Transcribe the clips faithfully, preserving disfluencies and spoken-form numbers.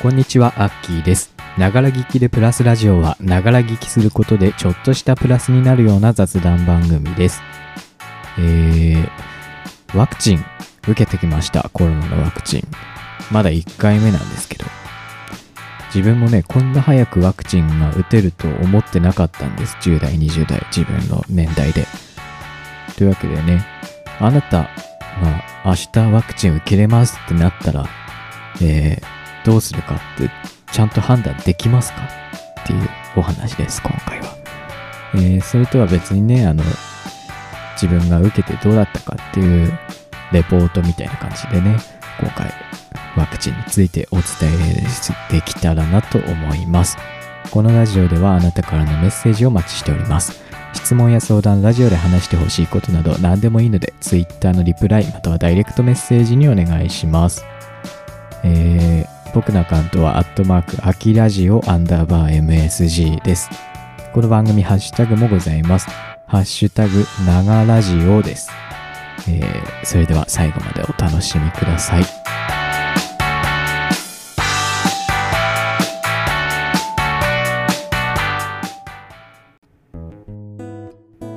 こんにちは、アッキーです。ながら聞きでプラスラジオは、ながら聞きすることでちょっとしたプラスになるような雑談番組です。えー、ワクチン受けてきました。コロナのワクチン。まだいっかいめなんですけど。自分もね、こんな早くワクチンが打てると思ってなかったんです。じゅう代、にじゅう代、自分の年代で。というわけでね、あなたが明日ワクチン受けれますってなったら、えー、どうするかってちゃんと判断できますかっていうお話です今回は、えー、それとは別にねあの自分が受けてどうだったかっていうレポートみたいな感じでね今回ワクチンについてお伝えできたらなと思います。このラジオではあなたからのメッセージをお待ちしております。質問や相談、ラジオで話してほしいことなど何でもいいので Twitter のリプライまたはダイレクトメッセージにお願いします。えー僕のアカウントはアットマークアキラジオアンダーバー エムエスジー です。この番組ハッシュタグもございます。ハッシュタグながらじおです。えー、それでは最後までお楽しみください。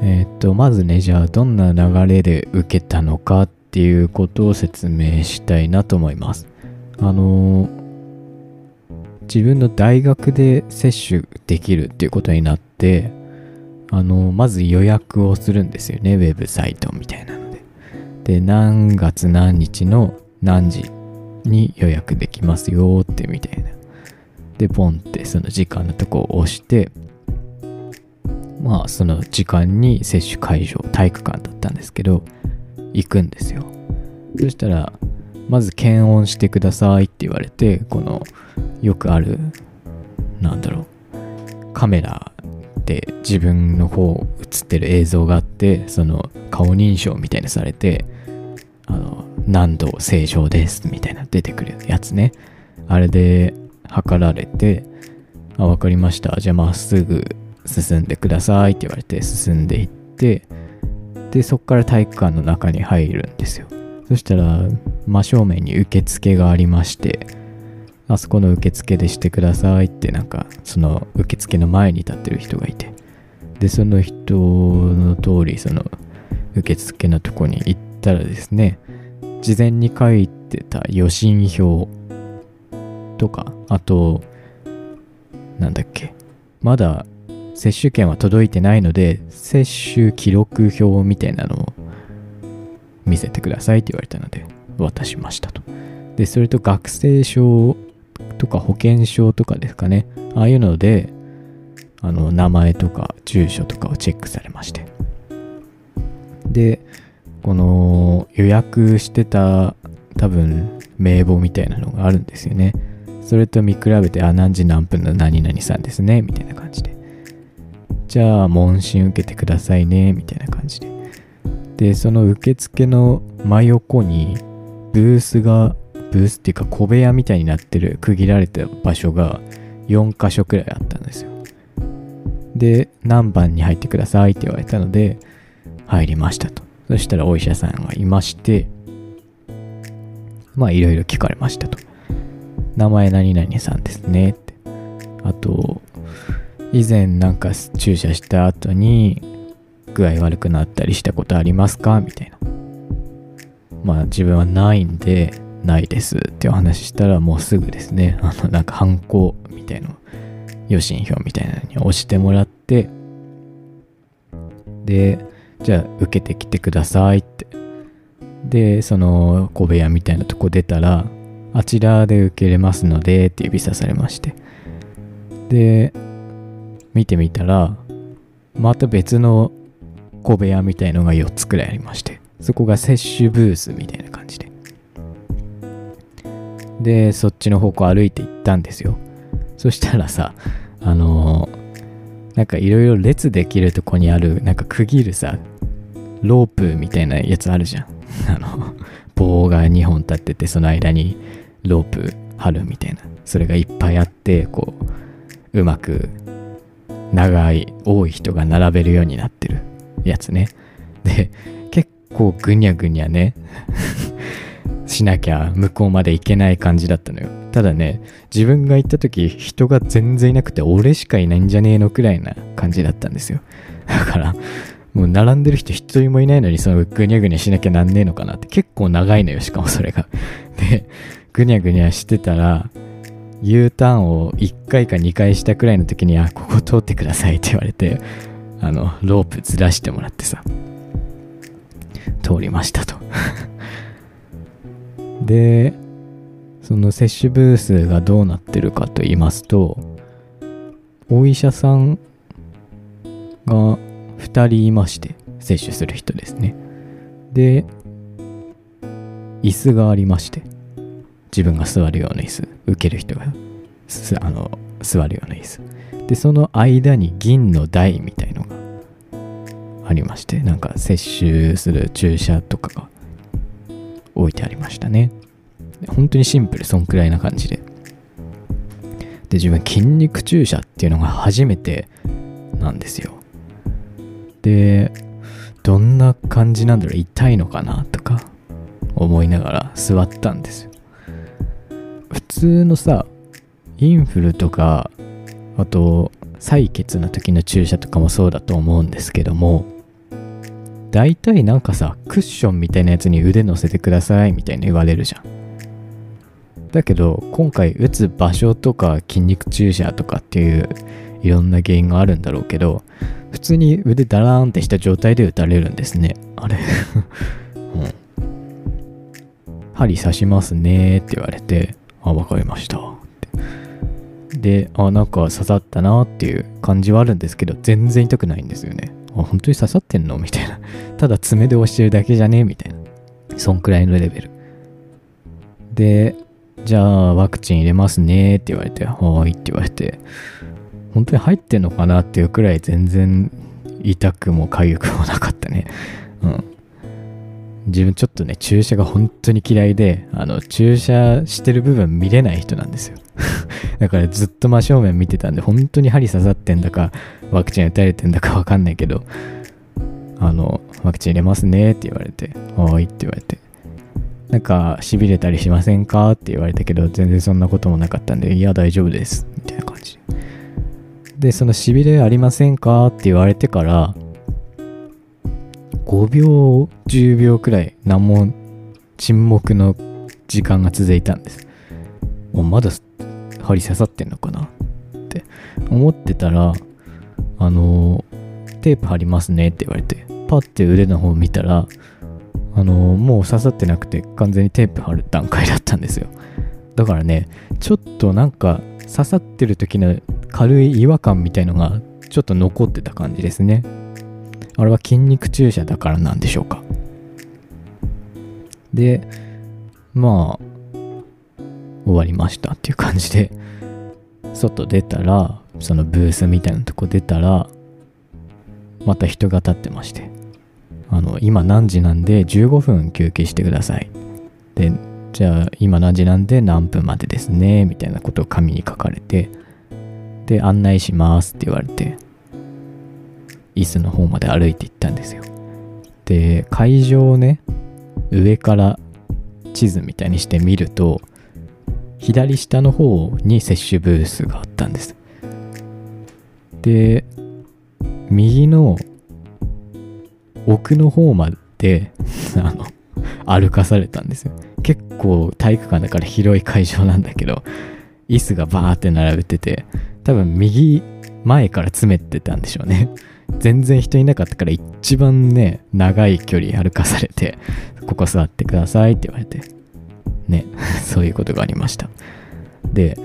えー、っとまずねじゃあどんな流れで受けたのかっていうことを説明したいなと思います。あのー自分の大学で接種できるっていうことになってあのまず予約をするんですよね。ウェブサイトみたいなのでで何月何日の何時に予約できますよってみたいなでポンってその時間のとこを押してまあその時間に接種会場体育館だったんですけど行くんですよ。そしたらまず検温してくださいって言われてこのよくあるなんだろうカメラで自分の方映ってる映像があってその顔認証みたいにされてあの何度正常ですみたいな出てくるやつね。あれで測られてあ分かりましたじゃあまっすぐ進んでくださいって言われて進んでいってでそっから体育館の中に入るんですよ。そしたら真正面に受付がありましてあそこの受付でしてくださいってなんかその受付の前に立ってる人がいてでその人の通りその受付のとこに行ったらですね事前に書いてた予診票とかあとなんだっけまだ接種券は届いてないので接種記録表みたいなのを見せてくださいって言われたので渡しましたと。でそれと学生証とか保険証とかですかねああいうのであの名前とか住所とかをチェックされましてでこの予約してた多分名簿みたいなのがあるんですよね。それと見比べてあ何時何分の何々さんですねみたいな感じでじゃあ問診受けてくださいねみたいな感じででその受付の真横にブースがブースっていうか小部屋みたいになってる区切られた場所がよんカ所くらいあったんですよ。で何番に入ってくださいって言われたので入りましたと。そしたらお医者さんがいましてまあいろいろ聞かれましたと。名前何々さんですねってあと以前なんか注射した後に具合悪くなったりしたことありますかみたいなまあ自分はないんでないですってお話したらもうすぐですねあのなんかハンコみたいな予診票みたいなのに押してもらってでじゃあ受けてきてくださいってでその小部屋みたいなとこ出たらあちらで受けれますのでって指さされましてで見てみたらまた別の小部屋みたいのがよっつくらいありましてそこが接種ブースみたいな感じででそっちの方向歩いて行ったんですよ。そしたらさあのー、なんかいろいろ列できるとこにあるなんか区切るさロープみたいなやつあるじゃんあの棒がにほん立っててその間にロープ張るみたいなそれがいっぱいあってこううまく長い多い人が並べるようになってるやつね。で結構ぐにゃぐにゃねしなきゃ向こうまで行けない感じだったのよ。ただね、自分が行った時人が全然いなくて俺しかいないんじゃねえのくらいな感じだったんですよ。だからもう並んでる人一人もいないのにそのぐにゃぐにゃしなきゃなんねえのかなって、結構長いのよ、しかもそれが。でぐにゃぐにゃしてたら U ターンをいっかいかにかいしたくらいの時に、あ、ここ通ってくださいって言われて、あのロープずらしてもらってさ、通りましたと。でその接種ブースがどうなってるかと言いますと、お医者さんがふたりいまして、接種する人ですね。で椅子がありまして、自分が座るような椅子、受ける人があの座るような椅子で、その間に銀の台みたいのがありまして、なんか接種する注射とかが置いてありましたね。本当にシンプル、そんくらいな感じで。で自分筋肉注射っていうのが初めてなんですよ。でどんな感じなんだろう、痛いのかなとか思いながら座ったんですよ。普通のさ、インフルとかあと採血の時の注射とかもそうだと思うんですけども、だいたいなんかさ、クッションみたいなやつに腕乗せてくださいみたいな言われるじゃん。だけど今回打つ場所とか筋肉注射とかっていういろんな原因があるんだろうけど、普通に腕ダラーンってした状態で打たれるんですね、あれ。うん、針刺しますねって言われて、あ、わかりましたって。で、あ、なんか刺さったなっていう感じはあるんですけど、全然痛くないんですよね。あ、本当に刺さってんのみたいな。ただ爪で押してるだけじゃねえみたいな。そんくらいのレベル。で、じゃあワクチン入れますねって言われて、はーいって言われて、本当に入ってんのかなっていうくらい全然痛くも痒くもなかったね。うん。自分ちょっとね、注射が本当に嫌いで、あの注射してる部分見れない人なんですよ。だからずっと真正面見てたんで、本当に針刺さってんだかワクチン打たれてんだかわかんないけど、あのワクチン入れますねって言われて、はーいって言われて。なんか痺れたりしませんかって言われたけど、全然そんなこともなかったんで、いや大丈夫ですみたいな感じで、その痺れありませんかって言われてからごびょうじゅうびょうくらい何も沈黙の時間が続いたんです。もうまだ針刺さってんのかなって思ってたら、あのテープ貼りますねって言われて、パッて腕の方見たら、あのもう刺さってなくて完全にテープ貼る段階だったんですよ。だからね、ちょっとなんか刺さってる時の軽い違和感みたいのがちょっと残ってた感じですね。あれは筋肉注射だからなんでしょうか。でまあ終わりましたっていう感じで、外出たら、そのブースみたいなとこ出たら、また人が立ってまして、あの今何時なんでじゅうごふん休憩してください。で、じゃあ今何時なんで何分までですねみたいなことを紙に書かれて、で案内しますって言われて、椅子の方まで歩いて行ったんですよ。で会場をね、上から地図みたいにして見ると、左下の方に接種ブースがあったんです。で右の奥の方まであの歩かされたんですよ。結構体育館だから広い会場なんだけど、椅子がバーって並べてて、多分右前から詰めてたんでしょうね。全然人いなかったから一番ね、長い距離歩かされて、ここ座ってくださいって言われてね、そういうことがありました。で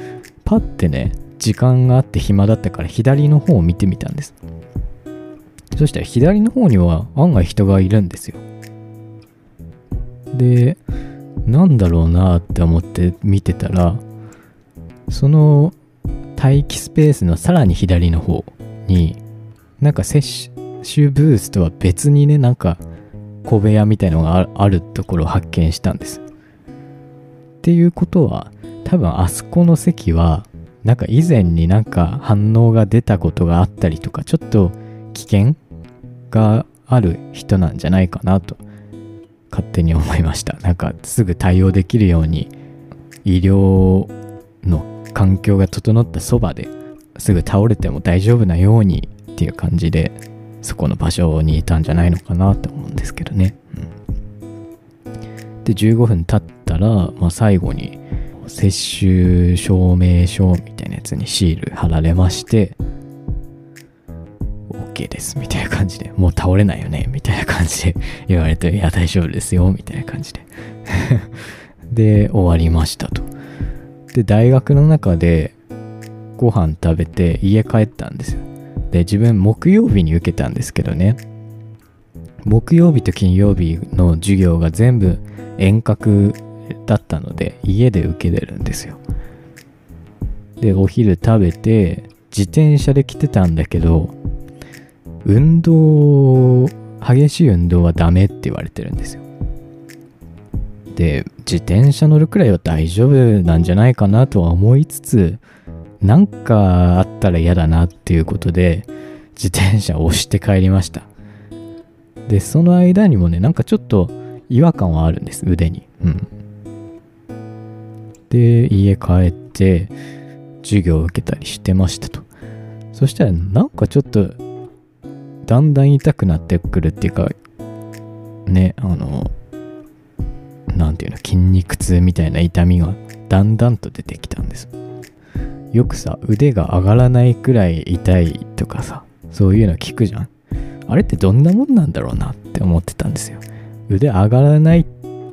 パッてね、時間があって暇だったから左の方を見てみたんです。そしたら左の方には案外人がいるんですよ。で、なんだろうなって思って見てたら、その待機スペースのさらに左の方に、なんか接種ブースとは別にね、なんか小部屋みたいのがあるところを発見したんです。っていうことは、多分あそこの席は、なんか以前になんか反応が出たことがあったりとか、ちょっと危険がある人なんじゃないかなと勝手に思いました。なんかすぐ対応できるように医療の環境が整ったそばですぐ倒れても大丈夫なようにっていう感じでそこの場所にいたんじゃないのかなと思うんですけどね、うん、でじゅうごふん経ったら、まあ、最後に接種証明書みたいなやつにシール貼られまして OK ですみたいな感じで、もう倒れないよねみたいな感じで言われて、いや大丈夫ですよみたいな感じでで終わりましたと。で大学の中でご飯食べて家帰ったんですよ。で自分木曜日に受けたんですけどね、木曜日と金曜日の授業が全部遠隔だったので家で受けれるんですよ。でお昼食べて自転車で来てたんだけど、運動激しい運動はダメって言われてるんですよ。で自転車乗るくらいは大丈夫なんじゃないかなとは思いつつ、なんかあったら嫌だなっていうことで自転車を押して帰りました。でその間にもね、なんかちょっと違和感はあるんです、腕に。うんで家帰って授業を受けたりしてましたと。そしたらなんかちょっとだんだん痛くなってくるっていうかね、あのなんていうの、筋肉痛みたいな痛みがだんだんと出てきたんです。よくさ、腕が上がらないくらい痛いとかさ、そういうの聞くじゃん。あれってどんなもんなんだろうなって思ってたんですよ。腕上がらないっ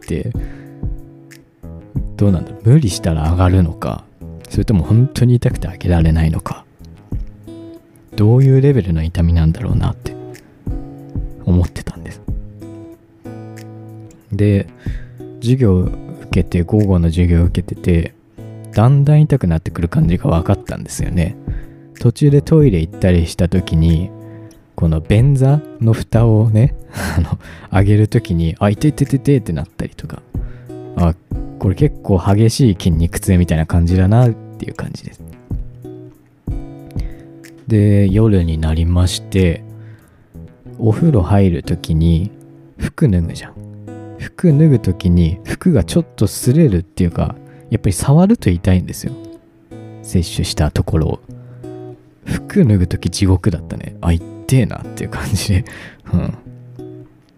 てどうなんだろう、無理したら上がるのか、それとも本当に痛くて開けられないのか、どういうレベルの痛みなんだろうなって思ってたんです。で授業受けて、午後の授業受けててだんだん痛くなってくる感じが分かったんですよね。途中でトイレ行ったりした時にこの便座の蓋をねあの上げる時にあ痛い痛い痛い痛いってなったりとか、あこれ結構激しい筋肉痛みたいな感じだなっていう感じです。で夜になりまして、お風呂入るときに服脱ぐじゃん。服脱ぐときに服がちょっと擦れるっていうか、やっぱり触ると痛いんですよ、摂取したところを。服脱ぐとき地獄だったね。あ痛えなっていう感じで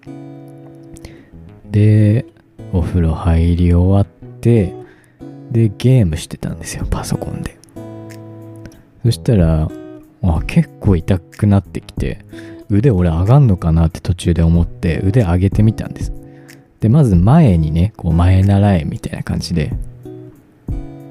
うんでお風呂入り終わって、でゲームしてたんですよ、パソコンで。そしたらあ結構痛くなってきて、腕俺上がんのかなって途中で思って腕上げてみたんです。でまず前にね、こう前習いみたいな感じで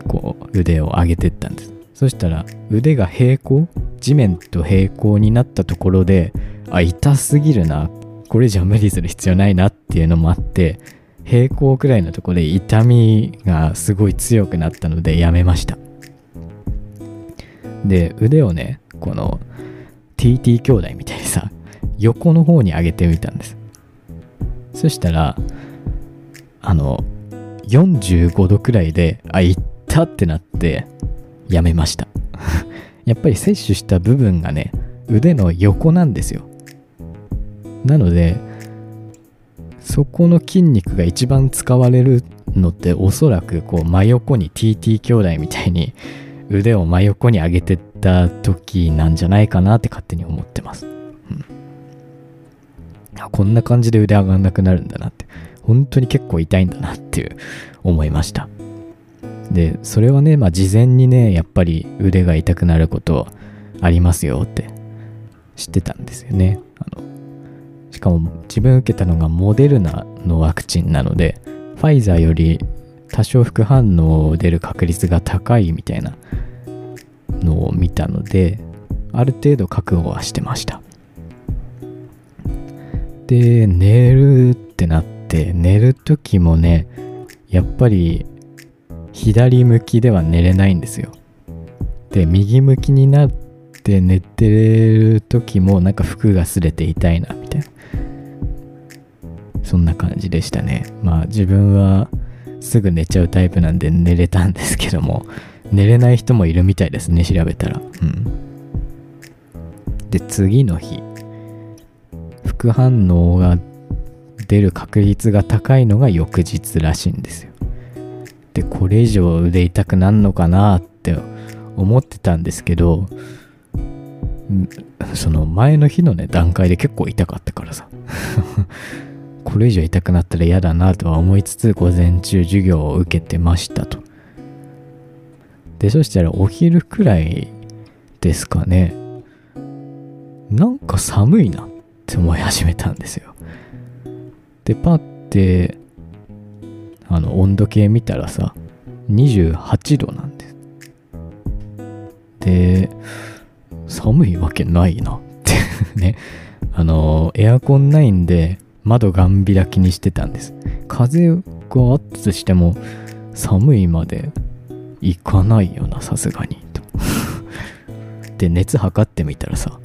こう腕を上げてったんです。そしたら腕が平行、地面と平行になったところで、あ痛すぎるな、これじゃ無理する必要ないなっていうのもあって、平行くらいのところで痛みがすごい強くなったのでやめました。で腕をね、この ティーティー 兄弟みたいにさ横の方に上げてみたんです。そしたらあのよんじゅうごどくらいであいったってなってやめましたやっぱり摂取した部分がね腕の横なんですよ。なのでそこの筋肉が一番使われるのっておそらくこう真横に ティーティー 兄弟みたいに腕を真横に上げてった時なんじゃないかなって勝手に思ってます、うん、こんな感じで腕上がんなくなるんだなって、本当に結構痛いんだなっていう思いました。でそれはね、まあ、事前にねやっぱり腕が痛くなることありますよって知ってたんですよね。あのしかも自分受けたのがモデルナのワクチンなので、ファイザーより多少副反応を出る確率が高いみたいなのを見たので、ある程度覚悟はしてました。で寝るってなって、寝る時もねやっぱり左向きでは寝れないんですよ。で右向きになって寝てる時もなんか服が擦れて痛いなみたいな、そんな感じでしたね。まあ自分はすぐ寝ちゃうタイプなんで寝れたんですけども、寝れない人もいるみたいですね、調べたら、うん、で次の日、副反応が出る確率が高いのが翌日らしいんですよ。ってこれ以上腕痛くなんのかなって思ってたんですけど、その前の日のね段階で結構痛かったからさこれ以上痛くなったら嫌だなとは思いつつ、午前中授業を受けてましたと。でそしたらお昼くらいですかね、なんか寒いなって思い始めたんですよ。でパッてあの温度計見たらさにじゅうはちどなんです。で寒いわけないなってね、あのエアコンないんで窓ガン開きにしてたんです。風があったとしても寒いまでいかないよなさすがにとで熱測ってみたらさ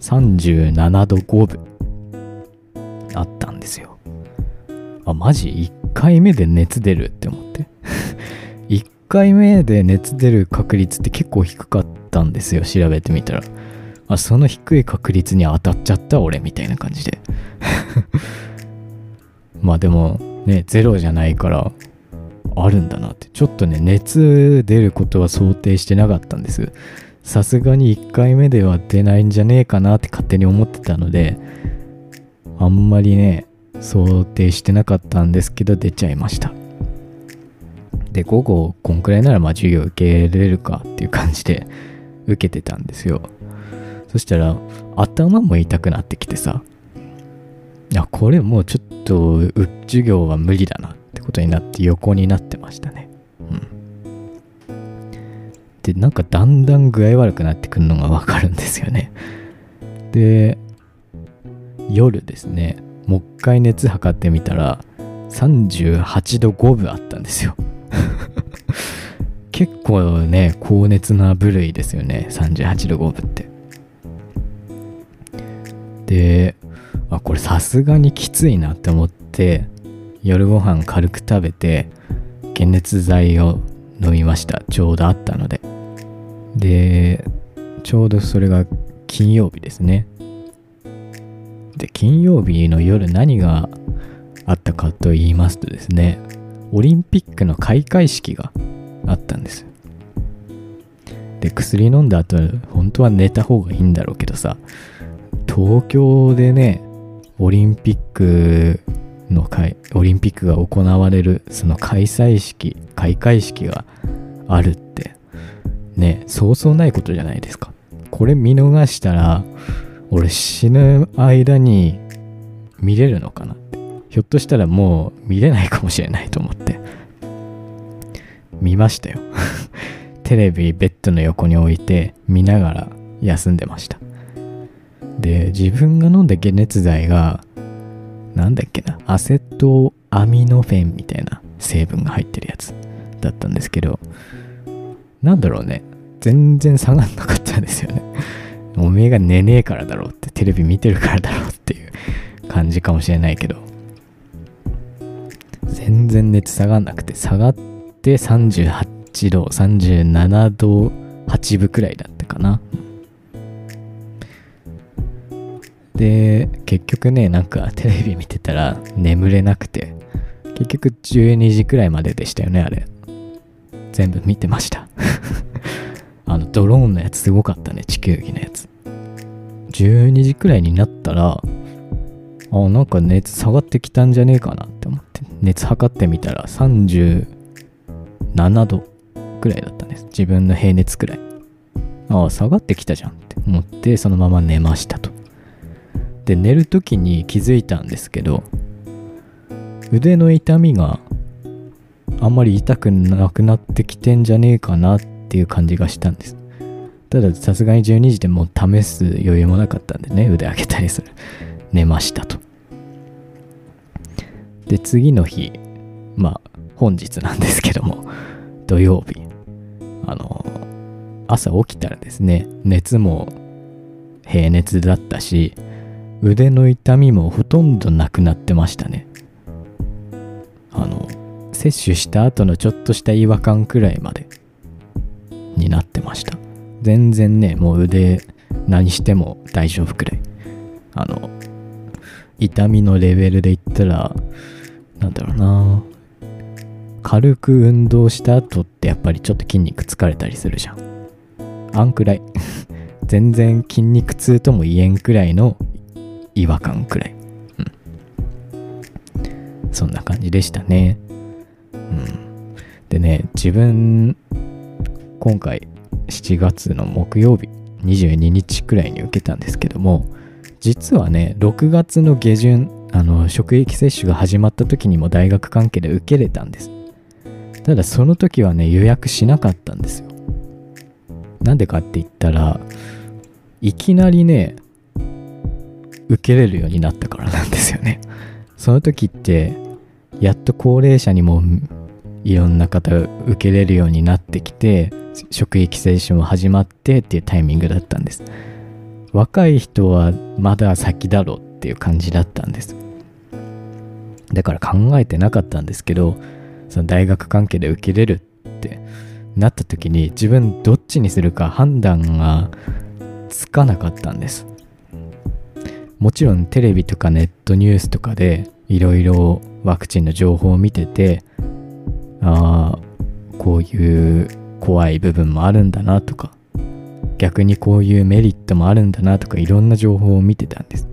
さんじゅうななどごぶあったんですよ。あマジいっかいめで熱出るって思っていっかいめで熱出る確率って結構低かったんですよ、調べてみたら。あその低い確率に当たっちゃった俺みたいな感じでまあでもねゼロじゃないからあるんだなって、ちょっとね熱出ることは想定してなかったんです。さすがにいっかいめでは出ないんじゃねえかなって勝手に思ってたので、あんまりね想定してなかったんですけど出ちゃいました。で午後こんくらいならまあ授業受けれるかっていう感じで受けてたんですよ。そしたら頭も痛くなってきてさ、いやこれもうちょっと授業は無理だなってことになって横になってましたね。うん、でなんかだんだん具合悪くなってくるのがわかるんですよね。で夜ですねもう一回熱測ってみたらさんじゅうはちどごぶあったんですよ結構ね高熱な部類ですよねさんじゅうはちどごぶって。であこれさすがにきついなって思って夜ご飯軽く食べて解熱剤を飲みました、ちょうどあったので。でちょうどそれが金曜日ですね。で金曜日の夜何があったかと言いますとですね、オリンピックの開会式があったんです。で薬飲んだ後本当は寝た方がいいんだろうけどさ、東京でねオリンピックの開オリンピックが行われるその開催式開会式があるってね、そうそうないことじゃないですか。これ見逃したら俺死ぬ間に見れるのかなって、ひょっとしたらもう見れないかもしれないと思って見ましたよテレビベッドの横に置いて見ながら休んでました。で自分が飲んだ解熱剤がなんだっけなアセトアミノフェンみたいな成分が入ってるやつだったんですけど、なんだろうね全然下がんなかったんですよねおめえが寝ねえからだろうってテレビ見てるからだろうっていう感じかもしれないけど、全然熱下がんなくて下がってさんじゅうはちどさんじゅうななどはちぶくらいだったかな。で結局ねなんかテレビ見てたら眠れなくて結局じゅうにじくらいまででしたよね。あれ全部見てましたあのドローンのやつすごかったね、地球儀のやつ。じゅうにじくらいになったらあなんか熱下がってきたんじゃねえかなって思って熱測ってみたらさんじゅうななどくらいだったんです、自分の平熱くらい。あ下がってきたじゃんって思ってそのまま寝ましたと。で寝るときに気づいたんですけど腕の痛みがあんまり痛くなくなってきてんじゃねえかなっていう感じがしたんです。たださすがにじゅうにじでもう試す余裕もなかったんでね腕上げたりする寝ましたと。で次の日まあ本日なんですけども土曜日あの朝起きたらですね熱も平熱だったし腕の痛みもほとんどなくなってましたね。あの摂取した後のちょっとした違和感くらいまでになってました。全然ねもう腕何しても大丈夫くらい、あの痛みのレベルで言ったらなんだろうな軽く運動した後ってやっぱりちょっと筋肉疲れたりするじゃん。あんくらい全然筋肉痛とも言えんくらいの違和感くらい、うん、そんな感じでしたね、うん、でね、自分今回しちがつの木曜日にじゅうににちくらいに受けたんですけども、実はねろくがつの下旬あの職域接種が始まった時にも大学関係で受けれたんです。ただその時はね予約しなかったんですよ。なんでかって言ったらいきなりね受けれるようになったからなんですよね。その時ってやっと高齢者にもいろんな方受けれるようになってきて職域接種も始まってっていうタイミングだったんです。若い人はまだ先だろうっていう感じだったんです。だから考えてなかったんですけど、その大学関係で受けれるってなった時に自分どっちにするか判断がつかなかったんです。もちろんテレビとかネットニュースとかでいろいろワクチンの情報を見てて、ああこういう怖い部分もあるんだなとか、逆にこういうメリットもあるんだなとか、いろんな情報を見てたんです。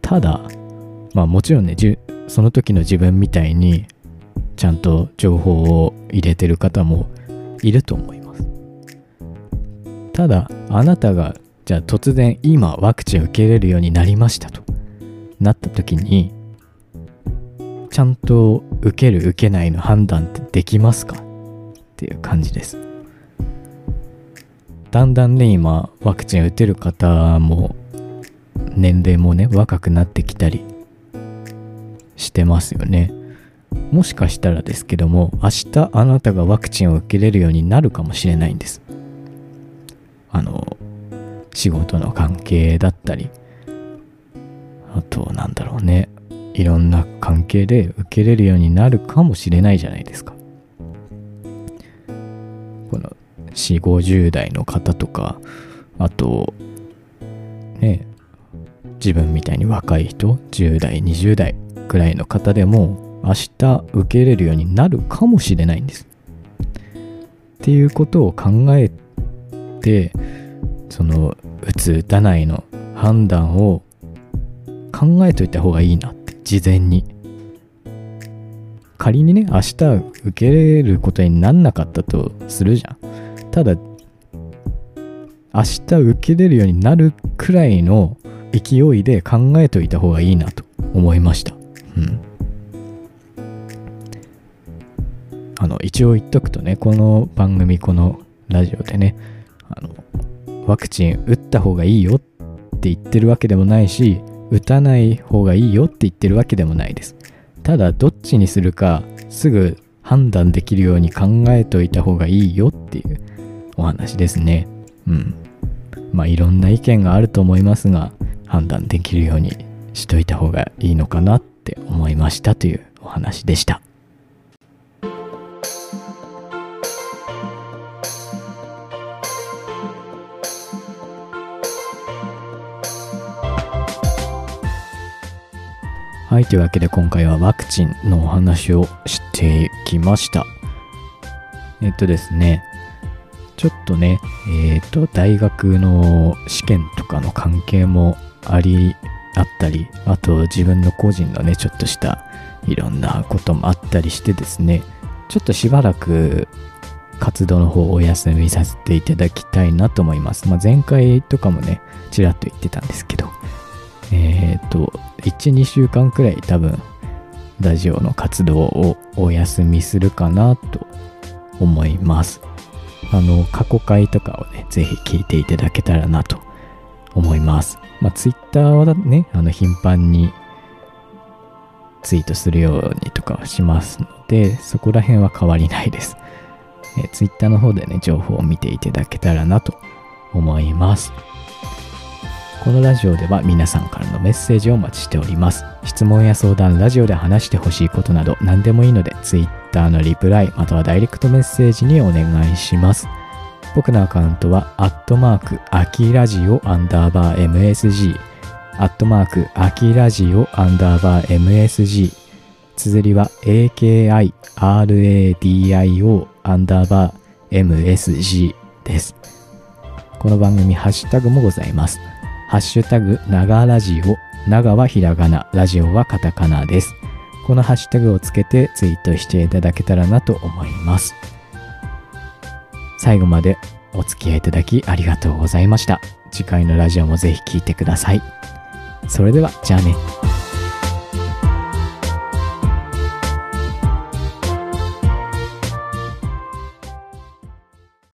ただまあもちろんねじその時の自分みたいにちゃんと情報を入れてる方もいると思います。ただあなたがじゃあ突然今ワクチン受けれるようになりましたとなった時にちゃんと受ける受けないの判断ってできますかっていう感じです。だんだんね今ワクチン打てる方も年齢もね若くなってきたりしてますよね。もしかしたらですけども明日あなたがワクチンを受けれるようになるかもしれないんです。あの仕事の関係だったり、あとなんだろうね、いろんな関係で受けれるようになるかもしれないじゃないですか。このよん、ごじゅう代の方とか、あとね自分みたいに若い人じゅう代にじゅう代くらいの方でも明日受けれるようになるかもしれないんです。っていうことを考えてその打つ打たないの判断を考えといた方がいいなって事前に。仮にね明日受けれることになんなかったとするじゃん。ただ明日受けれるようになるくらいの勢いで考えといた方がいいなと思いました。うん。あの一応言っとくとね、この番組このラジオでねあのワクチン打った方がいいよって言ってるわけでもないし打たない方がいいよって言ってるわけでもないです。ただどっちにするかすぐ判断できるように考えといた方がいいよっていうお話ですね。うん。まあいろんな意見があると思いますが判断できるようにしといた方がいいのかなって思いましたというお話でした。はい、というわけで今回はワクチンのお話をしてきました。えっとですねちょっとねえっと大学の試験とかの関係もありあったり、あと自分の個人のねちょっとしたいろんなこともあったりしてですね、ちょっとしばらく活動の方お休みさせていただきたいなと思います。まあ、前回とかもねちらっと言ってたんですけど、えっといち、にしゅうかんくらい多分ラジオの活動をお休みするかなと思います。あの過去回とかをねぜひ聞いていただけたらなと思います。まあ、Twitter はねあの頻繁にツイートするようにとかしますのでそこら辺は変わりないです。え Twitter の方でね情報を見ていただけたらなと思います。このラジオでは皆さんからのメッセージをお待ちしております。質問や相談、ラジオで話してほしいことなど何でもいいので、Twitter のリプライまたはダイレクトメッセージにお願いします。僕のアカウントは、アットマーク、アキラジオアンダーバー エムエスジー、アットマーク、アキラジオアンダーバー エムエスジー、綴りは エーケーアイアールエーディーアイオー アンダーバー エムエスジー です。この番組ハッシュタグもございます。ハッシュタグ長ラジオ、長はひらがな、ラジオはカタカナです。このハッシュタグをつけてツイートしていただけたらなと思います。最後までお付き合いいただきありがとうございました。次回のラジオもぜひ聞いてください。それではじゃあね。